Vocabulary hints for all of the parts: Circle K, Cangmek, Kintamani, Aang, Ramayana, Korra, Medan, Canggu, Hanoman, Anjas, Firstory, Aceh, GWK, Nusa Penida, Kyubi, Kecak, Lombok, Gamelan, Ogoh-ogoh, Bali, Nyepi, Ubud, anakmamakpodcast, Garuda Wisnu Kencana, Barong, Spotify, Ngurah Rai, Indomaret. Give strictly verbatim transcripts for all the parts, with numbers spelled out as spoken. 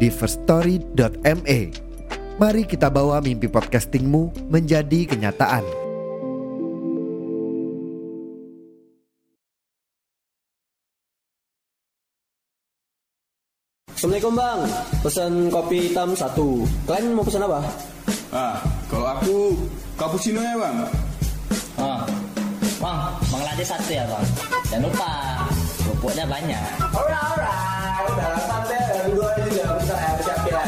di firstory dot me. Mari kita bawa mimpi podcastingmu menjadi kenyataan. Assalamualaikum bang, pesan kopi hitam satu. Kalian mau pesan apa? Ah, kalau aku cappuccino ya bang. Ah, bang, bang latte satu ya bang. Jangan lupa, pupuknya banyak. Ora ora, udah lapar deh. Dua hari juga besar ya, siap ya.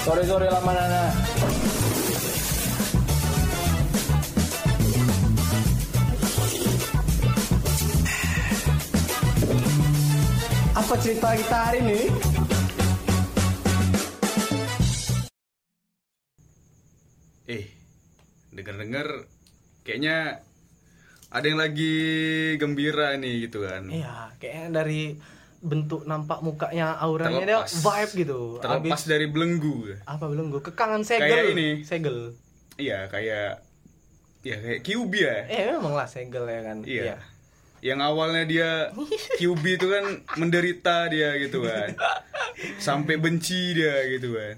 Sore-sore lama nana. Apa cerita kita hari ini? Eh, dengar-dengar kayaknya ada yang lagi gembira nih gitu kan. Iya, kayaknya dari bentuk nampak mukanya, auranya dia vibe gitu. Terlepas abis dari belenggu. Apa belenggu? Kekangan segel. Kayak ini. Segel. Iya, kayak ya kayak Kyubi ya. Eh, memang lah segel ya kan. Iya. Ya. Yang awalnya dia Kyubi itu kan menderita dia gitu kan. Sampai benci dia gitu kan.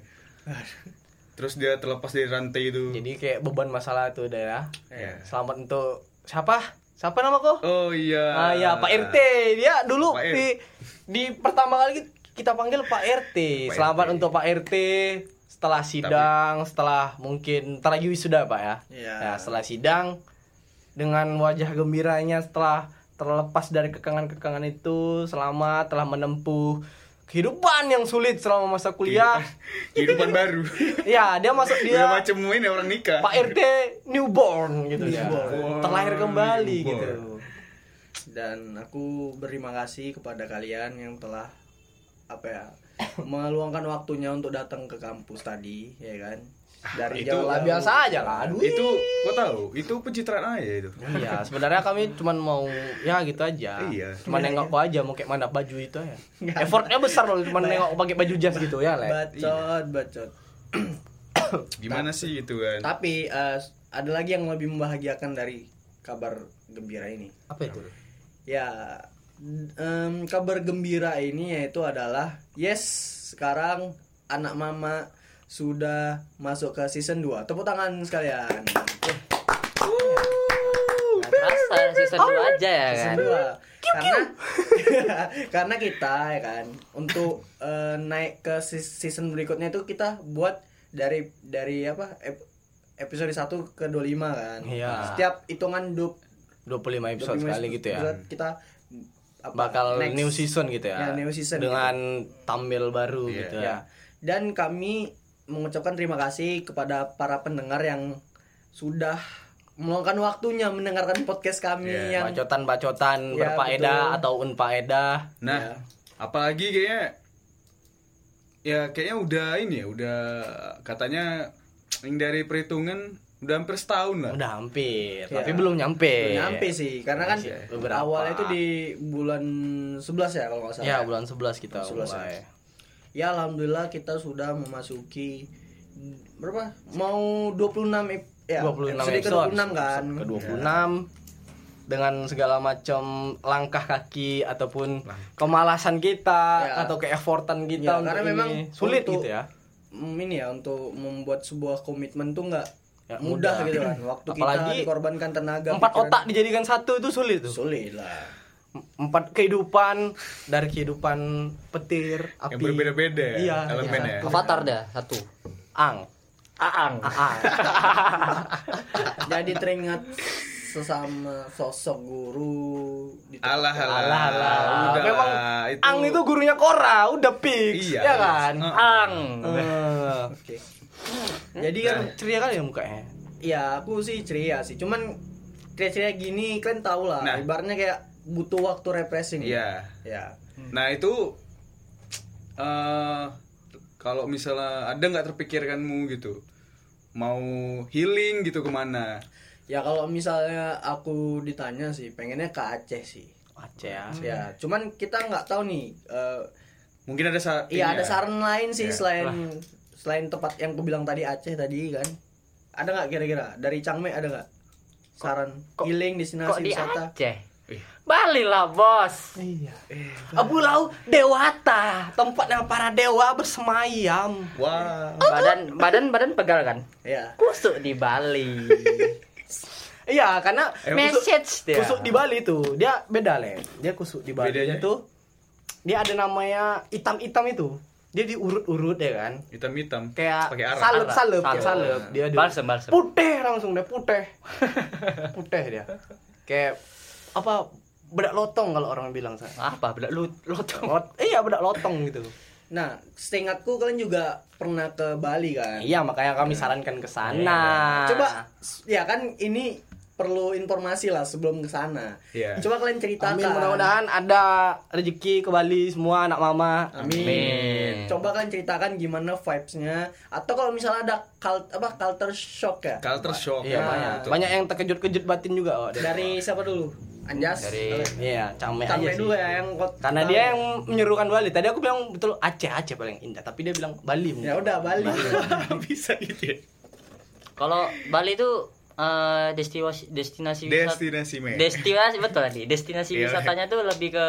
Terus dia terlepas dari rantai itu. Jadi kayak beban masalah itu dia. Ya. Selamat untuk siapa? Siapa nama kok? Oh iya. Ah ya, Pak R T. Dia dulu di di pertama kali kita panggil Pak R T. Pak Selamat R T. Untuk Pak R T setelah sidang, tapi setelah mungkin tarawih sudah Pak ya. Iya. Nah, setelah sidang dengan wajah gembiranya setelah terlepas dari kekangan-kekangan itu, selamat telah menempuh kehidupan yang sulit selama masa kuliah. Kehidupan, kehidupan baru. Iya, dia masuk dia udah macam ini orang nikah. Pak R T newborn gitu ya. Newborn. Terlahir kembali newborn. Gitu. Dan aku berterima kasih kepada kalian yang telah apa ya? meluangkan waktunya untuk datang ke kampus tadi, ya kan? Dari itu jauh lah, biasa aja lah. Aduh. Itu kok tahu? Itu pencitraan aja itu. Iya, sebenarnya kami cuman mau ya gitu aja. Iya. Cuman nengok iya. aja mau kayak mana baju itu ya. Effortnya besar loh cuman nengok pakai baju jas gitu ya, Le. Bacot, bacot. Gimana tapi, sih gitu kan? Tapi uh, ada lagi yang lebih membahagiakan dari kabar gembira ini. Apa itu? Ya, um, kabar gembira ini yaitu adalah yes, sekarang anak mama sudah masuk ke season two. Tepuk tangan sekalian. Terasa season two aja ya kan. Season two. Karena karena kita ya kan untuk uh, naik ke season berikutnya itu kita buat dari dari apa episode one ke dua puluh lima kan. Ya. Setiap hitungan du- dua puluh lima episode sekali gitu ya. Kita apa, bakal next, new season gitu ya. Ya new season dengan gitu. Tampil baru yeah. gitu ya. Dan kami mengucapkan terima kasih kepada para pendengar yang sudah meluangkan waktunya mendengarkan podcast kami yeah. yang bacotan-bacotan yeah, berfaedah atau unfaedah. Nah, yeah. apalagi kayaknya ya kayaknya udah ini ya, udah katanya yang dari perhitungan udah hampir setahun lah. Udah hampir, yeah. tapi belum nyampe. Belum nyampe sih, karena kan yeah. awalnya itu di bulan sebelas ya kalau enggak salah. Ya, yeah, bulan sebelas kita bulan sebelas mulai. Ya. Ya alhamdulillah kita sudah memasuki berapa? Mau dua puluh enam ya. dua puluh enam episode, episode ke dua puluh enam kan. Ke dua puluh enam ya. Dengan segala macam langkah kaki ataupun kemalasan kita ya. Atau keeffortan kita ya, karena memang ini sulit untuk, gitu ya. Ini ya untuk membuat sebuah komitmen tuh enggak ya, mudah, mudah gitu kan. Waktu apalagi kita dikorbankan tenaga. Empat pikiran, otak dijadikan satu itu sulit tuh. Sulit lah. empat kehidupan dari kehidupan petir api yang berbeda-beda ya, iya, elemennya. Iya. Avatar dah satu. Ang. Aang. Aang. Jadi teringat sesama sosok guru gitu. Alah alah alah. Udah, memang itu... Ang itu gurunya Korra, udah fix. Iya, ya kan? Uh, Ang. Uh, Oke. Okay. Jadi kan nah. ceria kali ya mukanya. Iya, aku sih ceria sih. Cuman ceria-ceria gini kalian tahu lah, nah. ibaratnya kayak butuh waktu refreshing. Iya. Ya. Nah, itu uh, kalau misalnya ada enggak terpikirkanmu gitu. Mau healing gitu kemana? Ya kalau misalnya aku ditanya sih pengennya ke Aceh sih. Aceh ya. Ya, cuman kita nggak tahu nih. Uh, Mungkin ada saran. Iya ada saran lain sih ya. selain lah. selain tempat yang aku bilang tadi Aceh tadi kan. Ada nggak kira-kira dari Cangmek ada nggak saran kok, healing destinasi kok wisata? Di Aceh. Bali lah bos. Iya. Pulau Dewata, tempatnya para dewa bersemayam. Wah. Wow. Badan badan badan pegal kan? Iya. Kusuk di Bali. Iya, karena message kusuk, dia. Kusuk di Bali tuh, dia beda, Le. Dia kusuk di Bali bedanya tuh dia ada namanya hitam-hitam itu. Dia diurut-urut ya kan? Hitam-hitam. Kayak salep-salep, kayak salep. Dia balsem-balsem. Putih langsung deh, putih. Putih dia. Kayak apa bedak lotong kalau orang bilang saya. Apa bedak lu, lotong? Lot, iya, bedak lotong gitu. Nah, setingkatku kalian juga pernah ke Bali kan? Iya, makanya kami sarankan ke sana. Nah. Coba ya kan ini perlu informasi lah sebelum ke sana. Yeah. Coba kalian ceritakan. Amin, mudah-mudahan ada rezeki ke Bali semua anak mama. Amin. Amin. Coba kalian ceritakan gimana vibes-nya atau kalau misalnya ada cult, apa culture shock ya? Culture shock. Iya, banyak. Banyak yang terkejut-kejut batin juga oh, dari siapa dulu? Anjas dari iya Cangmek aja dulu ya yang kot, karena dia yang menyerukan Bali. Tadi aku bilang betul Aceh Aceh paling indah, tapi dia bilang Bali. Ya udah Bali. Bali. Bisa gitu ya. Kalau Bali itu uh, destinasi destinasi wisata. Destinasi me. Destinasi betul tadi. Destinasi wisatanya tuh lebih ke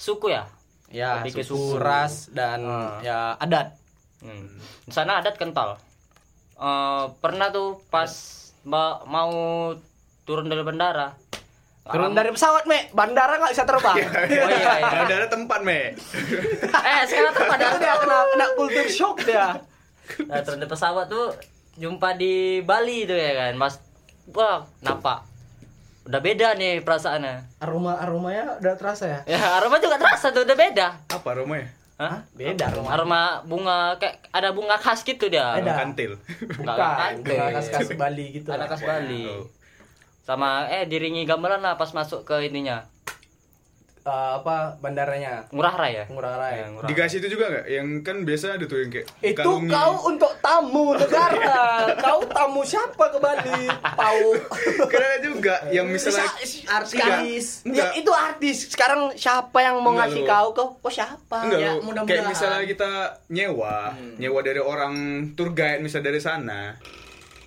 suku ya. Ya, lebih suku, ke suku, ras dan hmm. ya adat. Hmm. Di sana adat kental. Uh, pernah tuh pas ma- mau turun dari bandara. Turun dari pesawat, Mek. Bandara enggak bisa terbang. Oh iya, iya. Bandara tempat, Mek. Eh, sekarang tempat bandara dia kena kena culture shock dia. Nah, turun dari pesawat tuh jumpa di Bali tuh ya kan, Mas. Wah, kenapa? Udah beda nih perasaannya. Aroma-aromanya udah terasa ya? Ya, aroma juga terasa tuh, udah beda. Apa aromanya? Hah? Beda aroma. Aroma bunga kayak ada bunga khas gitu dia. Ada kantil. Bukan, kantil. Bunga khas Bali gitu. Ada khas Bali. Sama eh diringi gamelan lah pas masuk ke ininya uh, apa bandaranya Ngurah Rai ya Ngurah Rai ya, Ngurah. Di gas itu juga nggak yang kan biasa ada tuh yang kayak itu kalungi. Kau untuk tamu negara kau tamu siapa ke Bali tahu karena juga yang misalnya Bisa, artis enggak. Ya, itu artis sekarang siapa yang mau enggak ngasih lu. kau kau kok siapa enggak ya lu. Mudah-mudahan kayak misalnya kita nyewa hmm. nyewa dari orang tour guide misal dari sana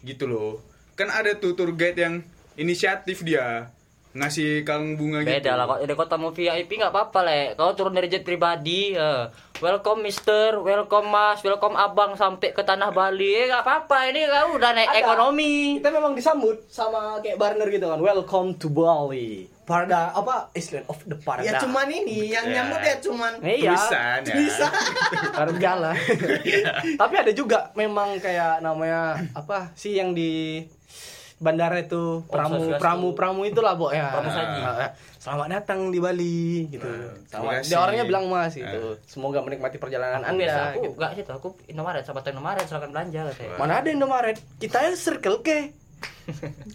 gitu loh kan ada tuh tour guide yang inisiatif dia ngasih kalung bunga beda gitu. Beda lah kok ada kota mau V I P enggak apa-apa Le. Kalau turun dari jet pribadi, uh, welcome Mister, welcome Mas, welcome Abang sampai ke tanah Bali. Enggak eh, apa-apa ini kau udah naik ada. Ekonomi. Kita memang disambut sama kayak Barner gitu kan. Welcome to Bali. Parda apa Island of the Parda. Ya cuman ini yang yeah. nyambut ya cuman iya. tulisan ya. Bisa. Harga lah. Tapi ada juga memang kayak namanya apa sih yang di bandara itu pramu oh, pramu pramu itulah Bok ya. Pramu Saji. Selamat datang di Bali gitu. Nah, dia orangnya bilang Mas gitu. Semoga menikmati perjalanan nah, Anda. Aku enggak gitu. Aku Indomaret, sahabat Indomaret silakan belanja katanya. Mana ada Indomaret? Kita yang Circle K.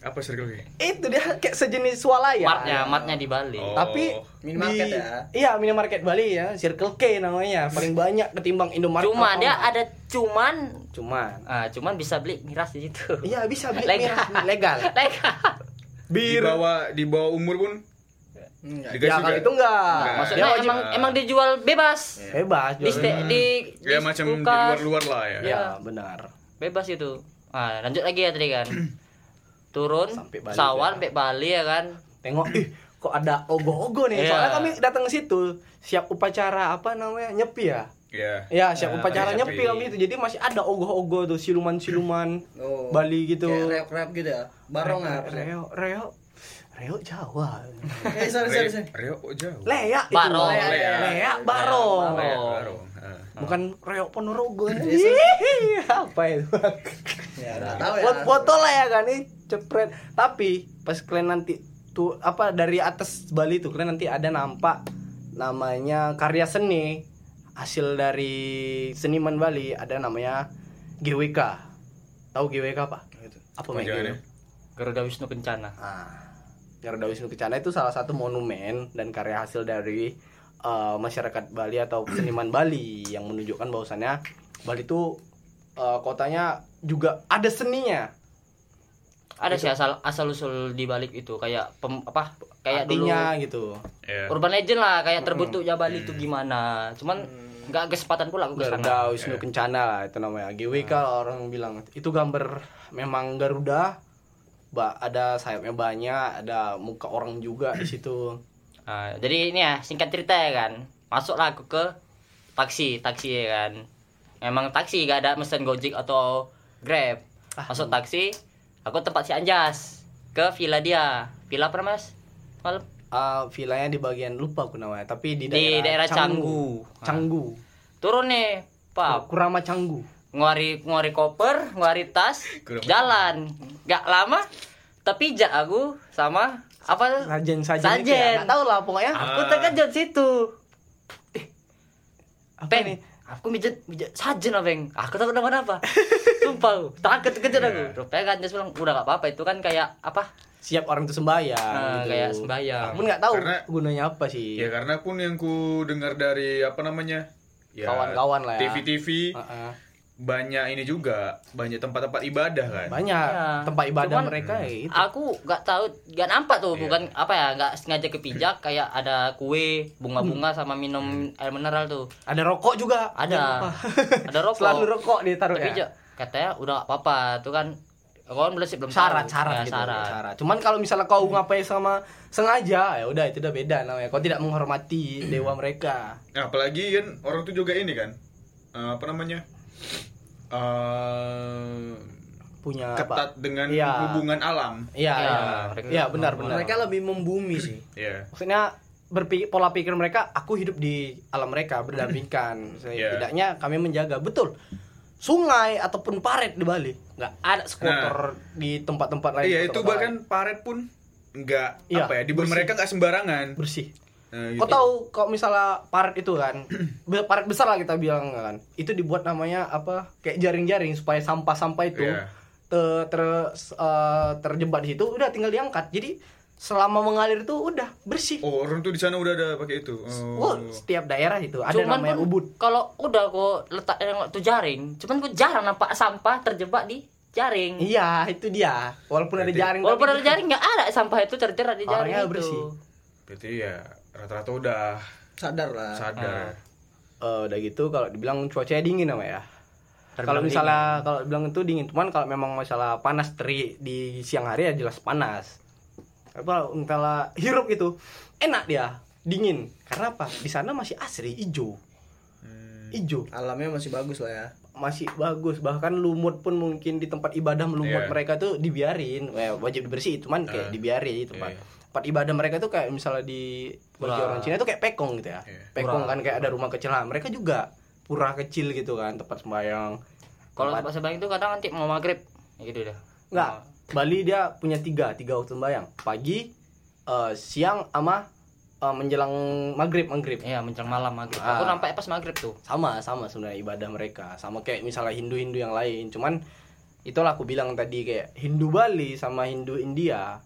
Apa Circle K? Itu dia kayak sejenis swalayan. Martnya, martnya di Bali. Oh. Tapi minimarket di, ya. Iya, minimarket Bali ya, Circle K namanya. Paling banyak ketimbang Indomaret. Cuma dia ada cuman cuman ah cuman bisa beli miras di situ. Iya, bisa beli legal. miras legal. Legal. Bir. Di bawah di bawah umur pun enggak. Ya, kalau itu enggak. enggak. Maksudnya ya, emang emang dijual bebas. Ya. Bebas. Di, bebas. di, di ya, macam di luar-luar lah ya. Iya, benar. Bebas itu. Ah, lanjut lagi ya tadi kan. Turun pesawat sampai Bali ya kan. Tengok ih kok ada ogo-ogo nih. Yeah. Soalnya kami datang ke situ siap upacara apa namanya? Nyepi ya. Yeah. Ya, siap uh, upacara nyepi kami itu. Jadi masih ada ogoh-ogoh tuh siluman-siluman oh, Bali gitu. Kayak reok-reok gitu ya. Barong reok-reok. Reok, reok, Reo Jawa. Eh, sorry, sorry, sorry. Reo Jawa. Leak itu. Barong. Leak Barong. Bukan Reo Ponorogo. Apa itu? Ya, enggak tahu ya. Foto lah ya kan nih, cepret. Tapi pas kalian nanti tuh apa dari atas Bali tuh kalian nanti ada nampak namanya karya seni hasil dari seniman Bali, ada namanya G W K. Tahu G W K apa? Apa namanya? Garuda Wisnu Kencana. Ah. Garuda Wisnu Kencana itu salah satu monumen dan karya hasil dari uh, masyarakat Bali atau seniman Bali yang menunjukkan bahwasannya Bali itu uh, kotanya juga ada seninya. Ada gitu. Sih asal asal usul di balik itu kayak pem, apa kayak artinya dulu, gitu. Yeah. Urban legend lah kayak terbentuknya Bali itu hmm. gimana. Cuman enggak hmm. kesempatan pula aku kesana. Garuda Wisnu yeah. Kencana lah itu namanya. G W K nah. Orang bilang itu gambar memang Garuda. Ba, ada sayapnya banyak, ada muka orang juga di situ. Uh, jadi ini ya singkat cerita ya kan, masuklah aku ke taksi, taksi ya kan. Memang taksi gak ada mesen Gojek atau Grab. Masuk taksi, aku tempat si Anjas ke villa dia. Villa apa mas? Malam? Uh, villanya di bagian lupa aku namanya, tapi di daerah, di daerah Canggu. Canggu. Canggu. Turun nih, Pak. Kurama Canggu. Nguari nguari koper, nguari tas, jalan. Gak lama terpijak aku sama apa sajen sajen, sajen. Gak tahu lah pokoknya aku terkejut situ. Eh, apa ini? Aku mijet mijet sajen lah bang. Aku takut kenapa-napa. Sumpah, takut terkejut aku. Rupanya kan dia bilang udah gak apa-apa itu kan kayak apa? Siap orang itu sembahyang. Nah, gitu. Kayak sembahyang. Aku nggak tahu karena, gunanya apa sih. Ya karena pun yang ku dengar dari apa namanya ya, kawan-kawan lah. Ya. T V T V. Uh-uh. Banyak ini juga, banyak tempat-tempat ibadah kan. Banyak ya. Tempat ibadah cuman, mereka itu. Aku enggak tahu, enggak nampak tuh, yeah. Bukan apa ya, enggak sengaja kepijak kayak ada kue, bunga-bunga sama minum hmm. air mineral tuh. Ada rokok juga. Ada. Ada rokok. Selalu rokok ditaruh ya. Katanya udah enggak apa-apa, tuh kan. Kawan belum belum syarat-syarat gitu. Syarat. Cuman kalau misalnya kau ngapain sama sengaja, ya udah itu udah beda namanya. Kau tidak menghormati dewa mereka. Ya, apalagi kan orang tuh juga ini kan. Uh, apa namanya? Uh, punya ketat apa? Dengan ya. Hubungan alam. Iya. Iya, ya, benar benar. Mereka lebih membumi sih. Iya. Maksudnya berpikir, pola pikir mereka aku hidup di alam mereka berdampingan. Setidaknya yeah. Kami menjaga betul. Sungai ataupun paret di Bali enggak ada skuter nah, di tempat-tempat lain. Iya, itu bahkan paret pun enggak ya, apa ya di bersih. Mereka enggak sembarangan. Bersih. Nah, gitu. Kau tahu kalau misalnya paret itu kan paret besar lah kita bilang kan itu dibuat namanya apa kayak jaring-jaring supaya sampah-sampah itu yeah. ter, ter uh, terjebak di situ udah tinggal diangkat jadi selama mengalir itu udah bersih. Oh orang tuh di sana udah ada pakai itu. Oh. Oh setiap daerah itu ada cuman namanya pun, Ubud. Kalau udah kok letak itu jaring, cuman kok jarang nampak sampah terjebak di jaring. Iya itu dia. Walaupun berarti, ada jaring. Walaupun ada jaring nggak ada sampah itu terjerat di jaring itu. Bersih. Berarti ya. Rata-rata udah sadar lah. Sadar. Uh, udah gitu kalau dibilang cuacanya dingin apa ya? Kalau misalnya kalau bilang itu dingin, cuman kalau memang masalah panas terik di siang hari ya jelas panas. Apa entahlah hirup itu. Enak dia, dingin. Karena apa? Di sana masih asri, hijau. Hmm. Hijau. Alamnya masih bagus lah ya. Masih bagus. Bahkan lumut pun mungkin di tempat ibadah melumut yeah. Mereka tuh dibiarin. Eh, wajib dibersihin, cuman kayak uh. dibiarin itu, Pak. Yeah. Tempat ibadah mereka tuh kayak misalnya di bagi orang Cina itu kayak pekong gitu ya. Yeah. Pekong kan kayak pura. Ada rumah kecil lah. Mereka juga pura kecil gitu kan tempat sembahyang. Kalau tempat sembahyang itu kadang nanti mau maghrib ya gitu dah. Enggak. Bali dia punya tiga, tiga waktu sembahyang. Pagi, uh, siang sama uh, menjelang maghrib maghrib. Iya, menjelang malam maghrib. Ah. Aku nampaknya pas maghrib tuh. Sama sama sebenarnya ibadah mereka. Sama kayak misalnya Hindu-Hindu yang lain. Cuman itulah aku bilang tadi kayak Hindu Bali sama Hindu India.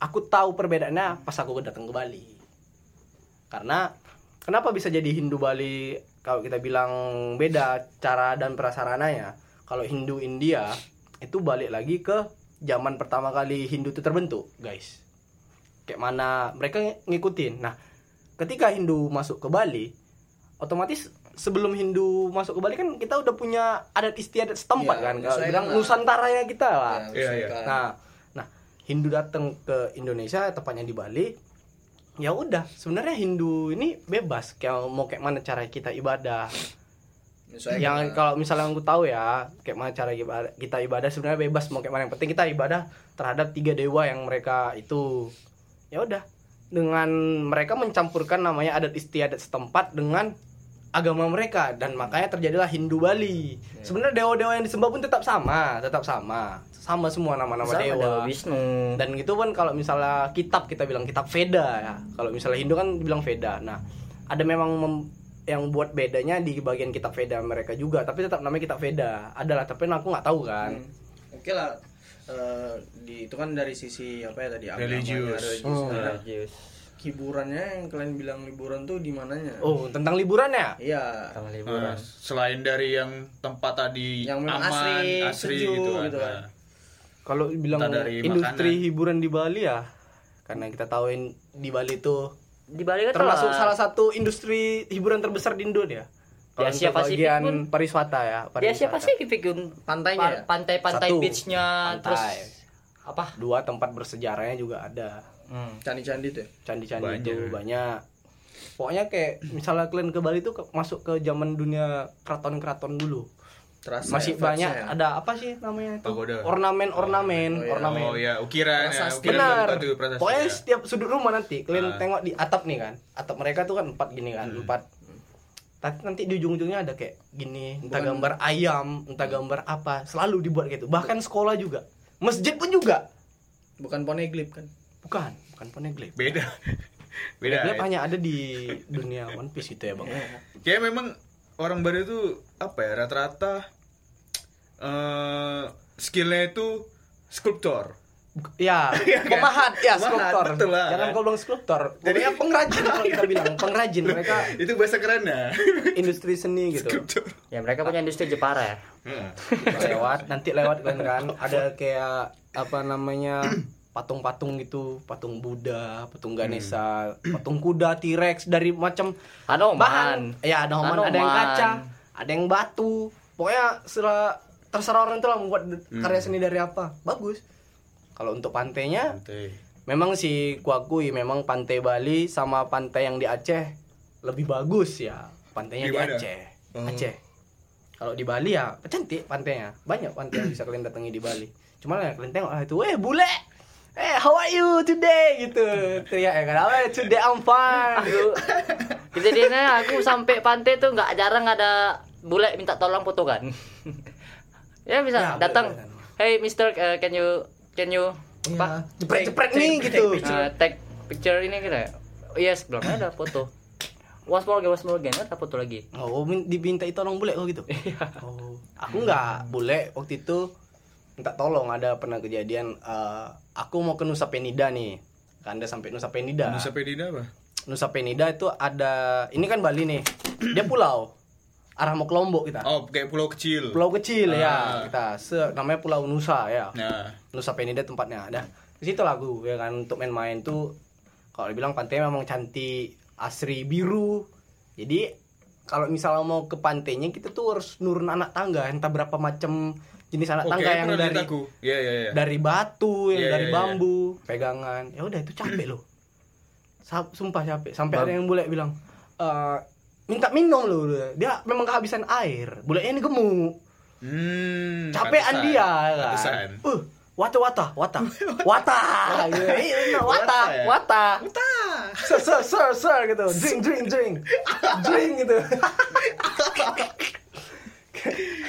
Aku tahu perbedaannya pas aku datang ke Bali. Karena kenapa bisa jadi Hindu Bali kalau kita bilang beda cara dan prasarananya. Kalau Hindu India itu balik lagi ke zaman pertama kali Hindu itu terbentuk, guys. Kayak mana mereka ngikutin. Nah, ketika Hindu masuk ke Bali, otomatis sebelum Hindu masuk ke Bali kan kita udah punya adat istiadat setempat ya, kan. Kalau bilang nusantaranya kita lah. Ya, ya, ya. Nah, Hindu datang ke Indonesia tepatnya di Bali, ya udah sebenarnya Hindu ini bebas kayak mau kayak mana cara kita ibadah. Misalnya yang kita... kalau misalnya aku tahu ya kayak mana cara kita ibadah sebenarnya bebas mau kayak mana yang penting kita ibadah terhadap tiga dewa yang mereka itu ya udah, dengan mereka mencampurkan namanya adat istiadat setempat dengan agama mereka, dan makanya terjadilah Hindu Bali. Yeah. Sebenarnya dewa-dewa yang disembah pun tetap sama, tetap sama, sama semua nama-nama sama dewa. Dewa Wisnu. Dan gitu pun kalau misalnya kitab, kita bilang kitab Veda ya. Kalau misalnya Hindu kan bilang Veda. Nah, ada memang mem- yang buat bedanya di bagian kitab Veda mereka juga, tapi tetap namanya kitab Veda. Adalah, tapi aku nggak tahu kan. Hmm. Oke lah, uh, di, itu kan dari sisi apa ya tadi? Religius. Religius. Oh. Nah. Hiburannya yang kalian bilang liburan tuh di mananya? Oh, tentang liburan ya? Iya. Tentang liburan. Uh, selain dari yang tempat tadi yang aman, asri, asri sejuk, gitu, gitu kan. Kan. Kalau bilang industri makanan, hiburan di Bali ya, karena kita tahuin di Bali tuh di Bali kan termasuk salah satu industri hiburan terbesar di Indonesia. Di Asia Pasifik pun pariwisata ya. Pariwisata. Di Asia Pasifik pun pantainya, pantai-pantai satu, beachnya, pantai. Terus apa? Dua, tempat bersejarahnya juga ada. Hmm. Candi-candi tuh, candi-candi itu banyak. Pokoknya kayak misalnya kalian ke Bali tuh ke, masuk ke zaman dunia keraton-keraton dulu. Terasa masih ya, banyak ya. Ada apa sih namanya itu? Pagoda. Ornamen-ornamen, oh, iya. ornamen. Oh iya, ukiran. Ya, ukiran batu prasasti. Pokoknya ya, setiap sudut rumah nanti kalian ah. tengok di atap nih kan. Atap mereka tuh kan empat gini kan, hmm. empat. Tapi nanti di ujung-ujungnya ada kayak gini, entah bukan gambar ayam, entah gambar apa, selalu dibuat gitu. Bahkan sekolah juga. Masjid pun juga. Bukan poneglyph kan? Bukan, bukan poneglyph. Beda. Beda. Poneglyph hanya ada di dunia One Piece gitu ya, Bang. Kayak memang orang Bali itu apa ya, rata-rata uh, skillnya itu skulptor. Ya, pemahat ya, skulptor. Betul lah. Jangan kau bilang skulptor. Jadi pengrajin kalau kita bilang, pengrajin mereka. Itu bahasa keren ya. Industri seni gitu. Skulptor. Ya, mereka punya industri Jepara ya. Heeh. Lewat, nanti lewat kan kan ada kayak apa namanya patung-patung gitu, patung Buddha, patung Ganesha, hmm. patung kuda, T-Rex, dari macam Hanoman. Bahan. Ya, Hanoman, ada yang kaca, ada yang batu. Pokoknya setelah, terserah orang itu lah membuat hmm. karya seni dari apa. Bagus. Kalau untuk pantainya, pantai. Memang sih kuakui memang pantai Bali sama pantai yang di Aceh lebih bagus ya. Pantainya di, di Aceh. Oh. Aceh. Kalau di Bali ya cantik pantainya. Banyak pantai yang bisa kalian datangi di Bali. Cuma lah kalian tengok ah itu, "Eh, bule. Eh, how are you today?" gitu. Teriak ya kan. "How are today? I'm fine." Gitu dia, aku sampai pantai tuh enggak jarang ada bule minta tolong foto kan. Ya bisa ya, datang. "Hey mister, uh, can you can you ya, apa? Jeprek-jeprek nih gitu. Uh, tag picture ini kira." "Oh, yes, belum ada foto." "Once more again, once more again." Ada foto lagi. Oh, dimintai tolong bule kok gitu. Oh. Aku enggak bule waktu itu minta tolong, ada pernah kejadian uh, aku mau ke Nusa Penida nih. Kan udah sampai Nusa Penida. Nusa Penida apa? Nusa Penida itu ada, ini kan Bali nih. Dia pulau. Arah mau ke Lombok kita. Oh, kayak pulau kecil. Pulau kecil ah. ya kita. Se- namanya Pulau Nusa ya. Nah. Nusa Penida tempatnya ada. Di situ lah aku ya kan untuk main-main tuh. Kalau dibilang pantai memang cantik, asri, biru. Jadi kalau misalnya mau ke pantainya kita tuh harus nurun anak tangga, entah berapa macam jenis anak tangga okay, yang dari yeah, yeah, yeah. dari batu, yang yeah, dari bambu, yeah, yeah. pegangan. Ya udah itu capek loh. Sumpah capek. Sampai Bang. Ada yang bule bilang, e, minta minum loh. Dia memang kehabisan air. Bulenya ini gemuk. Hmm, capean dia kan. Pantesan. Uh, wata wata wata. Wata. Wata. Wata. Wata. Sir sir sir sir gitu. Drink drink drink. Drink gitu.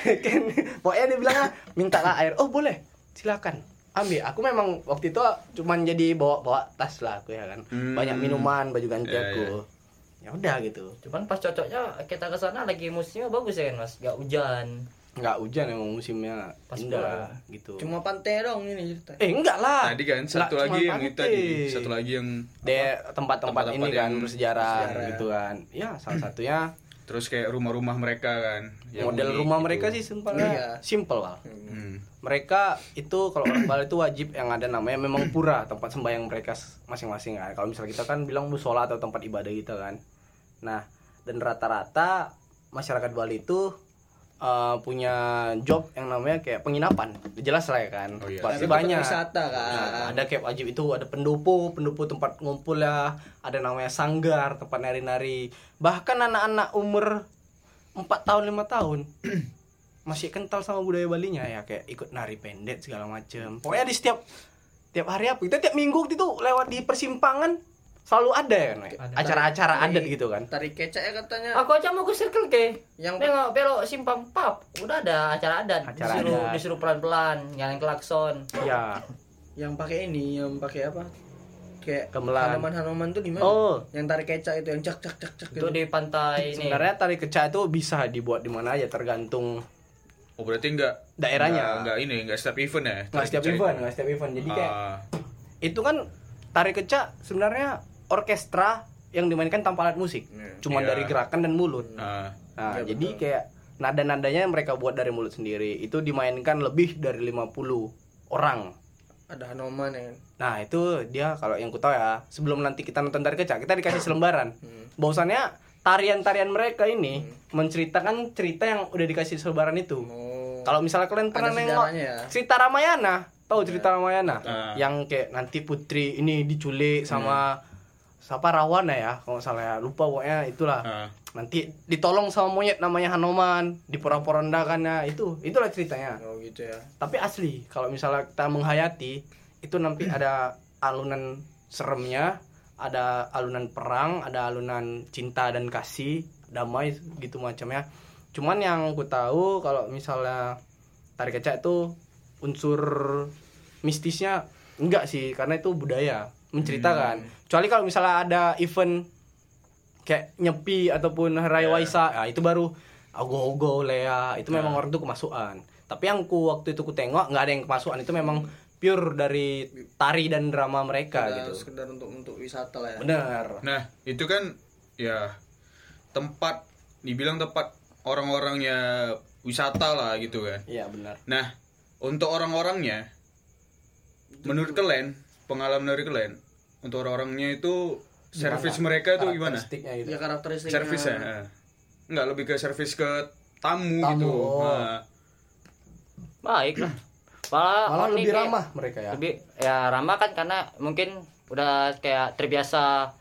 Kan pokoknya dia bilang mintalah air. "Oh boleh, silakan ambil." Aku memang waktu itu cuman jadi bawa-bawa tas lah aku ya kan, hmm. banyak minuman, baju ganti yeah, aku yeah. ya udah gitu. Cuman pas cocoknya kita ke sana lagi musimnya bagus ya kan mas, nggak hujan. Nggak hujan emang musimnya pas indah bulan. Gitu cuma pantai dong ini cerita. Eh enggak lah tadi kan satu Lak, lagi yang pantai. Itu tadi satu lagi yang de tempat-tempat, tempat-tempat ini kan bersejarah, bersejarah gitu kan ya salah satunya. Terus kayak rumah-rumah mereka kan. Model rumah gitu. Mereka sih simpelnya, simpel lah. Hmm. Mereka itu kalau orang Bali itu wajib yang ada namanya memang pura, tempat sembahyang mereka masing-masing kan. Kalau misalnya kita kan bilang musola atau tempat ibadah gitu kan. Nah, dan rata-rata masyarakat Bali itu uh, punya job yang namanya kayak penginapan. Jelas lah ya kan. Oh, iya. Pasti banyak. Wisata kan. Nah, ada kayak wajib itu ada pendopo, pendopo tempat ngumpul ya, ada namanya sanggar, tempat nari-nari. Bahkan anak-anak umur empat tahun lima tahun masih kental sama budaya Balinya ya, kayak ikut nari pendek segala macam. Pokoknya di setiap Tiap hari apa? Kita tiap minggu itu lewat di persimpangan selalu ada ya, kan? Ada. Acara-acara tari, adat gitu kan. Tari kecak ya katanya. Aku aja mau ke Circle K. Yang nengok belok simpang pap, udah ada acara adat. Acara disuruh adat. Disuruh pelan-pelan, nyalain klakson. Iya. Yang pakai ini, yang pakai apa? Kayak Hanoman Hanoman tuh di mana? Oh. Yang tari kecak itu yang cak cak cak cak itu gitu. Di pantai ini. Sebenarnya tari kecak itu bisa dibuat di mana aja tergantung. Oh berarti enggak daerahnya. Enggak, enggak ini, enggak setiap event ya. Enggak setiap event, enggak setiap event. Jadi kayak ah. Itu kan tari kecak sebenarnya orkestra yang dimainkan tanpa alat musik. Yeah. Cuman yeah. dari gerakan dan mulut. Ah. Nah, yeah, jadi betul. Kayak nada-nadanya mereka buat dari mulut sendiri. Itu dimainkan lebih dari lima puluh orang. Ada Hanoman ya. Nah itu dia kalau yang ku tahu ya. Sebelum nanti kita nonton tari kecak, kita dikasih selembaran. hmm. Bahwasannya tarian-tarian mereka ini hmm. menceritakan cerita yang udah dikasih selembaran itu. oh. Kalau misalnya kalian pernah nengok ya? Cerita Ramayana. Tahu cerita ya. Ramayana uh. Yang kayak nanti putri ini diculik sama hmm. siapa Rawana ya kalau salah ya. Lupa pokoknya itulah. uh. Nanti ditolong sama monyet namanya Hanoman, dipora-porandakannya itu, itulah ceritanya. Oh gitu ya. Tapi asli, kalau misalnya kita menghayati, itu nanti ada alunan seremnya, ada alunan perang, ada alunan cinta dan kasih, damai gitu macamnya. Cuman yang aku tahu kalau misalnya tari kecak itu unsur mistisnya enggak sih, karena itu budaya menceritakan. Hmm. Kecuali kalau misalnya ada event kayak Nyepi ataupun Hari Raya yeah. Waisak, nah, itu baru ogo-ogo lea. Itu yeah. memang orang tuh kemasukan. Tapi yang ku waktu itu ku tengok nggak ada yang kemasukan. Itu memang pure dari tari dan drama mereka ya, gitu. Sekedar untuk untuk wisata lah ya. Benar. Nah itu kan ya tempat dibilang tempat orang-orangnya wisata lah gitu kan. Iya yeah, benar. Nah untuk orang-orangnya itu menurut itu. Kalian pengalaman dari kalian untuk orang-orangnya itu servis mereka tuh gimana? Gitu. Ya karakteristiknya. Servisnya. Nah. Enggak, lebih ke servis ke tamu, tamu. Gitu. Nah. Baik lah. Malah, Malah lebih kayak, ramah mereka ya. Lebih ya ramah kan karena mungkin udah kayak terbiasa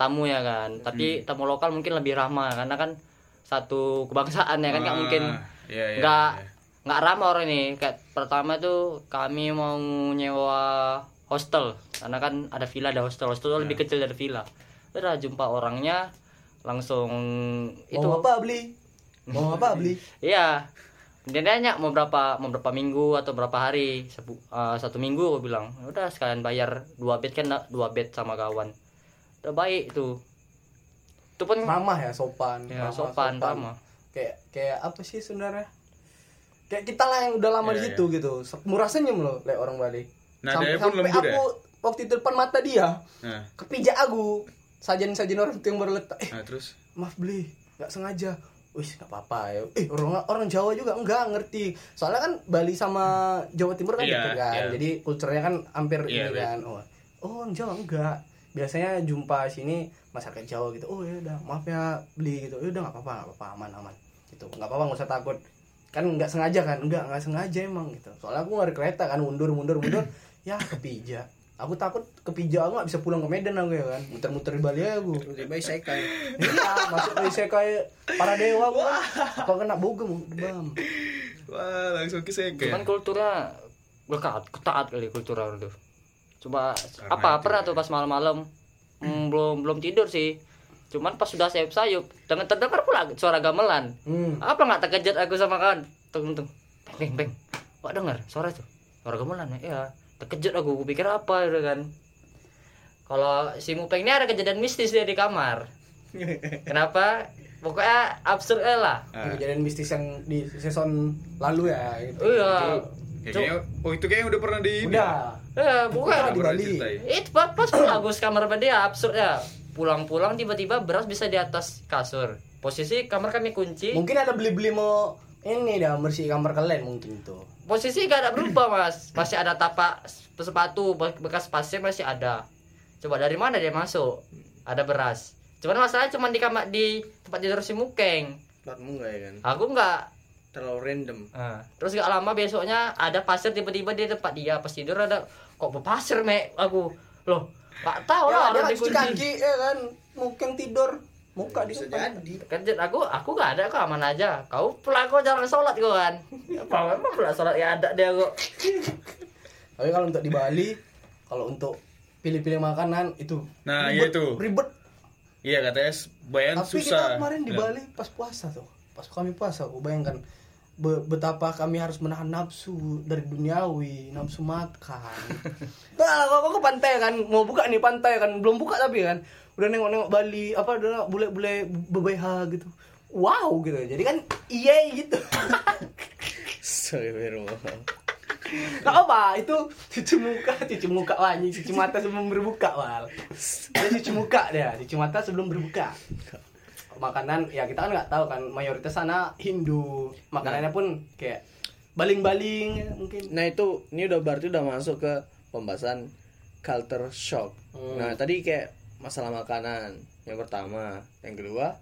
tamu ya kan. Hmm. Tapi tamu lokal mungkin lebih ramah karena kan satu kebangsaan ya kan enggak ah, mungkin iya, iya, enggak iya. enggak ramah orang ini. Kayak pertama tuh kami mau nyewa hostel, karena kan ada villa, ada hostel. Hostel yeah. lebih kecil dari villa. Udah jumpa orangnya langsung itu. Mau apa beli? Mau apa beli? Iya. Dia nanya mau berapa, mau berapa minggu atau berapa hari? Sebu, uh, satu minggu aku bilang. Udah sekalian bayar dua bed kan, dua bed sama kawan. Udah baik tuh. Itu pun ramah ya, sopan. Ya, ramah, sopan, ramah. Kayak kayak apa sih sebenarnya? Kayak kita lah yang udah lama yeah, di situ yeah. gitu. Murah senyum loh lek orang Bali. Nah, sampai pun sampai aku ya? Waktu itu depan mata dia nah. kepijak aku sajen-sajen orang itu yang baru letak eh, nah, terus maaf beli nggak sengaja wis nggak apa-apa ya eh orang orang Jawa juga nggak ngerti soalnya kan Bali sama Jawa Timur kan yeah, gitu kan yeah. jadi kulturnya kan hampir yeah, ini kan oh oh orang Jawa enggak biasanya jumpa sini masyarakat Jawa gitu oh ya udah maaf ya beli gitu udah nggak apa-apa nggak apa-apa aman aman gitu nggak apa-apa nggak usah takut kan nggak sengaja kan enggak nggak sengaja emang gitu soalnya aku nggak ada kereta kan mundur mundur mundur ya kepijak aku takut kepijak aku nggak bisa pulang ke Medan aku ya kan muter-muter di Bali ya aku tiba-tiba isekai iya masuk ke isekai para dewa aku kok kena bogem bam wah langsung ke isekai cuman kulturnya gue taat taat kali kultur orang tuh coba karena apa pernah tuh pas malam-malam hmm, belum belum tidur sih cuman pas sudah sayup-sayup dengan terdengar pula suara gamelan hmm. apa nggak terkejut aku sama kawan tung tung beng beng kok dengar suara tuh suara gamelan ya terkejut aku, aku pikir apa gitu kan. Kalau si Mupeng ini ada kejadian mistis dia di kamar. Kenapa? Pokoknya absurd lah. Uh. Kejadian mistis yang di season lalu ya gitu. Oh, iya. Itu, ya, oh itu kayaknya udah pernah di udah. Ya, bukan di Bali. Itu pas pulang Gus kamar dia absurd ya. Pulang-pulang tiba-tiba beras bisa di atas kasur. Posisi kamar kami kunci. Mungkin ada beli-beli mau ini dah bersih kamar kalian mungkin itu. Posisi gak ada berubah mas, masih ada tapak sepatu bekas pasir masih ada. Coba dari mana dia masuk? Ada beras. Cuman masalahnya cuman di kamar di tempat tidur si Mukeng. Tempatmu enggak ya kan? Aku enggak. Terlalu random. Nah, terus gak lama besoknya ada pasir tiba-tiba di tempat dia pas tidur ada kok berpasir mek aku. Loh, gak tahu ya, lah ada di kaki ya kan. Mukeng tidur. Muka di sebelah kerja aku aku gak ada kok aman aja kau pula kau jarang sholat kau kan apa memang pula sholat ya ada dia kok tapi kalau untuk di Bali Kalau untuk pilih-pilih makanan itu nah ribet, iya itu ribet iya katanya bayang tapi susah. Kita kemarin di Bali pas puasa tuh, pas kami puasa, bayangkan betapa kami harus menahan nafsu dari duniawi, nafsu makan. Nah, kok ke pantai kan, mau buka nih pantai kan, belum buka tapi kan udah nengok-nengok Bali, apa udah bule-bule bebeha gitu. Wow gitu. Jadi kan iya gitu. Astagfirullah. Enggak apa, itu cuci muka, cuci muka wani, cuci mata sebelum berbuka, Wal. Dia cuci muka dia, cuci mata sebelum berbuka. Makanan ya kita kan nggak tahu kan, mayoritas sana Hindu, makanannya nah. pun kayak baling-baling mungkin. Nah itu ini udah berarti udah masuk ke pembahasan culture shock. hmm. Nah tadi kayak masalah makanan yang pertama, yang kedua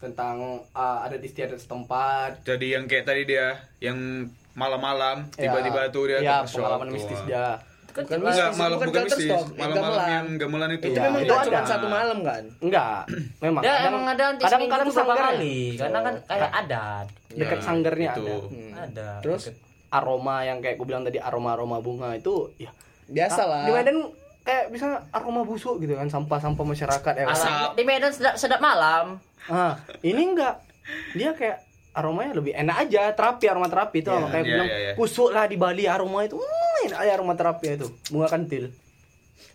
tentang uh, ada di setiap tempat. Jadi yang kayak tadi dia yang malam-malam tiba-tiba ya, tuh dia ya, pengalaman shock. Mistis dia. Kan bukan mistis, malam, bukan bukan mistis. Stop, malam-malam yang gamelan itu. Itu ya, memang itu ada cuma satu malam kan? Enggak, memang. Ya, kadang, emang ada kadang-kadang sama kali. Karena kan kayak adat. Dekat ya, sanggarnya itu. Ada. Hmm. Ada. Terus deket. Aroma yang kayak gue bilang tadi, aroma-aroma bunga itu ya biasalah. Di Medan kayak bisa aroma busuk gitu kan, sampah-sampah masyarakat ya. Asap. Di Medan sedap sedap malam. Ah, ini enggak. Dia kayak aromanya lebih enak aja, terapi, aroma terapi itu yeah, kayak yeah, bilang yeah. kusuk lah di Bali aroma itu. Ada aroma terapi itu, bunga kentil.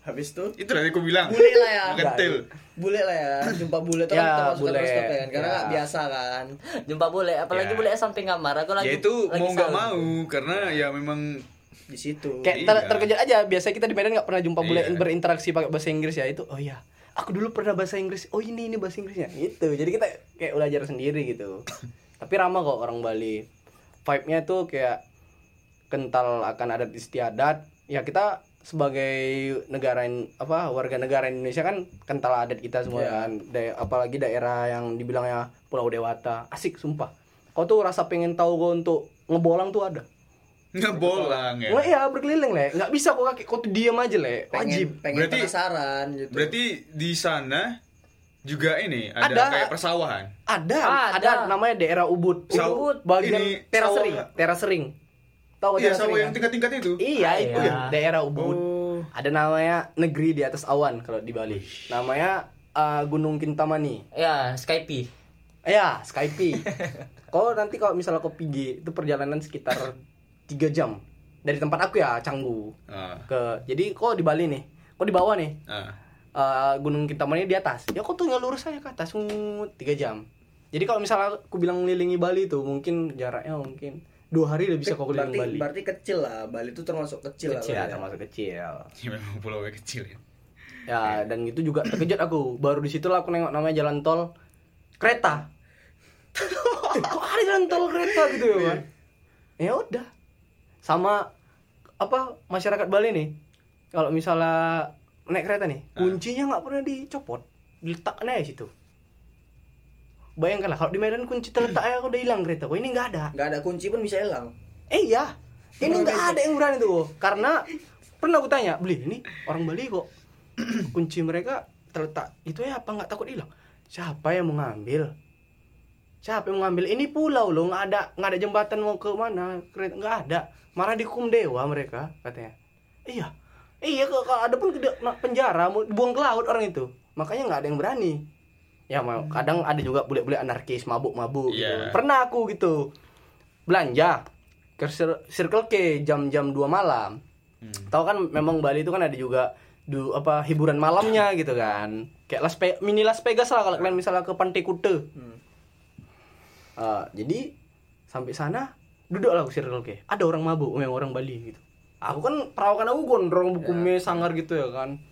Habis itu, itu tadi aku bilang. Bule lah ya. Kentil. Bule lah ya. Jumpa bule itu kan termasuk kan karena ya. biasa kan. Jumpa bule, apalagi ya. bule samping kamar. Aku lagi. Ya itu lagi mau enggak mau karena ya memang di situ. Kayak ter- terkejut aja. Biasanya kita di Medan enggak pernah jumpa bule ya. berinteraksi pakai bahasa Inggris ya itu. Oh iya. Aku dulu pernah bahasa Inggris. Oh ini ini bahasa Inggrisnya. Gitu. Jadi kita kayak belajar sendiri gitu. Tapi ramah kok orang Bali. Vibe-nya tuh kayak kental akan adat istiadat. Ya kita sebagai negara apa warga negara Indonesia kan kental adat kita semua yeah. kan. Da- apalagi daerah yang dibilangnya Pulau Dewata. Asik sumpah. Kau tuh rasa pengen tahu kau untuk ngebolang tuh ada. Ngebolang ya. Enggak ya berkeliling le. Enggak bisa kok kaki kau tuh diam aja le. Wajib. Pengen, pengen berarti, penasaran gitu. Berarti di sana juga ini ada, ada kayak persawahan. Ada, ah, ada. Ada namanya daerah Ubud. Ubud bagian terasering. Terasering. Tahu iya, sama yang tingkat-tingkat itu. Iya, ah, itu ya. Daerah Ubud. Oh. Ada namanya negeri di atas awan kalau di Bali. Namanya uh, Gunung Kintamani. Ya, Skype. Ya, Skype. Kalau nanti kalau misalnya kau pergi itu perjalanan sekitar tiga jam dari tempat aku ya, Canggu. Uh. Ke jadi kau di Bali nih. Kau di bawah nih. Uh. Uh, Gunung Kintamani di atas. Ya kau tinggal lurus aja ke atas tiga jam. Jadi kalau misalnya aku bilang ngelilingi Bali tuh mungkin jaraknya mungkin dua hari udah bisa kok keliling Bali. Berarti kecil lah, Bali itu termasuk kecil, kecil lah. Kecil, termasuk kecil. Ya memang pulaunya kecil ya. Ya, dan itu juga terkejut aku. Baru di situ lah aku nengok namanya jalan tol kereta. Kok ada jalan tol kereta gitu ya, Bang? Ya udah. Sama apa masyarakat Bali nih. Kalau misalnya naik kereta nih, kuncinya enggak pernah dicopot. Diletaknya di situ. Bayangkanlah kalau di Medan kunci terletaknya udah hilang kereta kok, ini nggak ada nggak ada kunci pun bisa hilang. Eh iya ini nggak ada yang berani tuh, karena pernah aku tanya beli ini orang Bali kok kunci mereka terletak itu ya apa nggak takut hilang, siapa yang mau ngambil siapa yang mau ngambil ini pulau loh, nggak ada nggak ada jembatan mau ke mana kereta nggak ada, marah dihukum dewa mereka katanya. Iya iya kalau ada pun penjara, mau buang ke laut orang itu, makanya nggak ada yang berani. Ya mau kadang ada juga bule-bule anarkis mabuk-mabuk yeah. gitu. Pernah aku gitu. Belanja ke Circle K jam-jam dua malam. Hmm. Tahu kan memang Bali itu kan ada juga du, apa hiburan malamnya gitu kan. Kayak Las Pe- mini Las Vegas lah kalau kalian misalnya ke Pantai Kuta. Hmm. Uh, jadi sampai sana duduklah ke Circle K. Ada orang mabuk, memang orang Bali gitu. Aku kan perawakan aku gondrong buku yeah. sanggar gitu ya kan.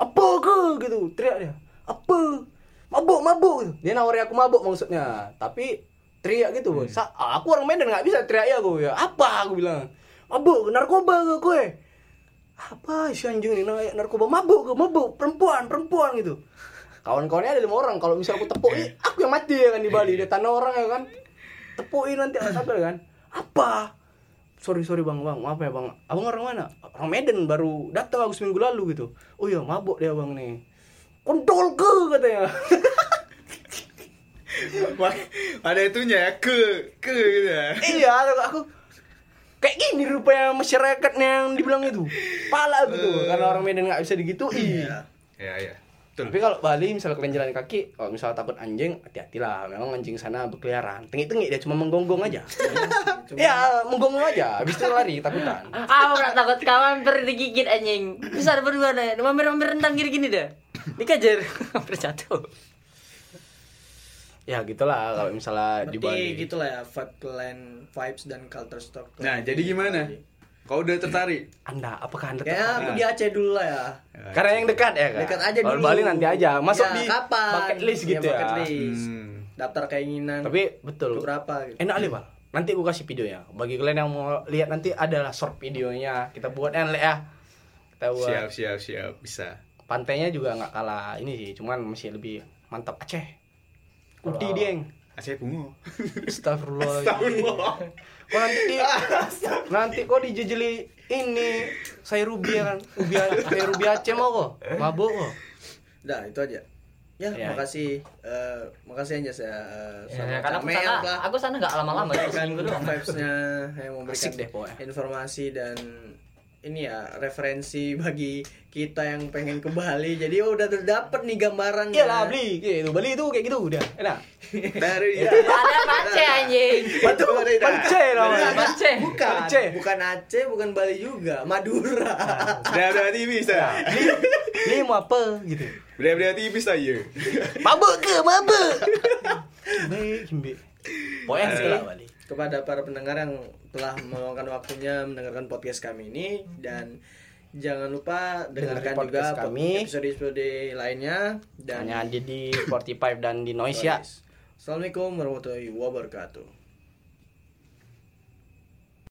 Apa ke gitu teriak dia. Apa? Mabuk, mabuk. Dia nawari aku mabuk maksudnya. Tapi teriak gitu, Bos. Hmm. Aku orang Medan enggak bisa teriak ya aku ya. Apa aku bilang? Mabuk, narkoba ke kowe. Apa si anjing ini narkoba, mabuk ke, mabuk, perempuan, perempuan gitu. Kawan-kawannya ada lima orang. Kalau misalnya aku tepuk, aku yang mati ya kan di Bali. Dia tanah orang ya kan. Tepukin nanti aku sampai kan. Apa? Sorry, sorry Bang, Bang. Maaf ya, Bang. Abang orang mana? Orang Medan, baru datang aku seminggu lalu gitu. Oh iya, mabuk dia Bang nih. Kontol ke katanya. Ada itunya ya, ke ke gitu ya. Iya, aku Kayak gini rupanya masyarakat yang dibilang itu. Pala gitu. Uh, Karena orang Medan enggak bisa digituin. Iya. Iya, iya. Betul. Tapi kalau Bali misalnya kalian jalan kaki, kalau misalnya takut anjing, hati-hatilah. Memang anjing sana berkeliaran. Tengik-tengik dia cuma menggonggong aja. Cuma... ya, menggonggong aja. Habis itu lari ketakutan. Ah, enggak takut kawan hampir digigit anjing. Besar berdua deh. Mampir-mampir rendang gini-gini dah. Dikejar hampir jatuh. Ya gitulah kalau misalnya berarti di Bali. Berarti gitulah ya vibe kalian, vibes dan culture stock. Nah, jadi gimana? Kau udah tertarik? Anda, apakah Anda tertarik? Ya, aku di Aceh dulu lah ya. ya Karena yang dekat ya kan? Dekat aja dulu. Bali nanti aja. Masuk ya, di kapan? Bucket list gitu ya. Bucket list. Hmm. Daftar keinginan. Tapi betul. Berapa gitu. Enak deh, Pak. Nanti aku kasih video ya. Bagi kalian yang mau lihat nanti adalah short videonya. Kita buat enle ya. Kita buat. Siap, siap, siap. Bisa. Pantainya juga enggak kalah ini sih, cuman masih lebih mantap Aceh. Uti dieng. Aceh bungo. Astagfirullah. Astagfirullah. Kok nanti di, nanti kok dijejeli ini sayur ubi kan, ubi sayur ubi Aceh mau kok, mabuk kok. Dah itu aja. Ya, ya makasih, uh, makasih Anjas ya. Karena aku sana, aku sana nggak lama-lama. Seminggu doang. Vibesnya yang memberikan deh, informasi dan ini ya referensi bagi kita yang pengen ke Bali. Jadi oh, udah terdapat nih gambaran. Iya lah Bali, gitu. Bali itu kayak gitu udah. Enak. Dari ya. Ada Aceh anjing. Betul. Aceh namanya. Aceh. Bukan. Aceh. Bukan Aceh, bukan Bali juga. Madura. Udah berarti bisa. Ini mau apa gitu. Udah berarti bisa ya. Mabuk ke, mabuk. Baik, Kimbi. Poin setelah Bali. Kepada para pendengar yang telah meluangkan waktunya mendengarkan podcast kami ini, dan jangan lupa dengarkan podcast juga kami episode-episode lainnya, dan hanya ada di Spotify dan di Noise ya. Assalamualaikum warahmatullahi wabarakatuh.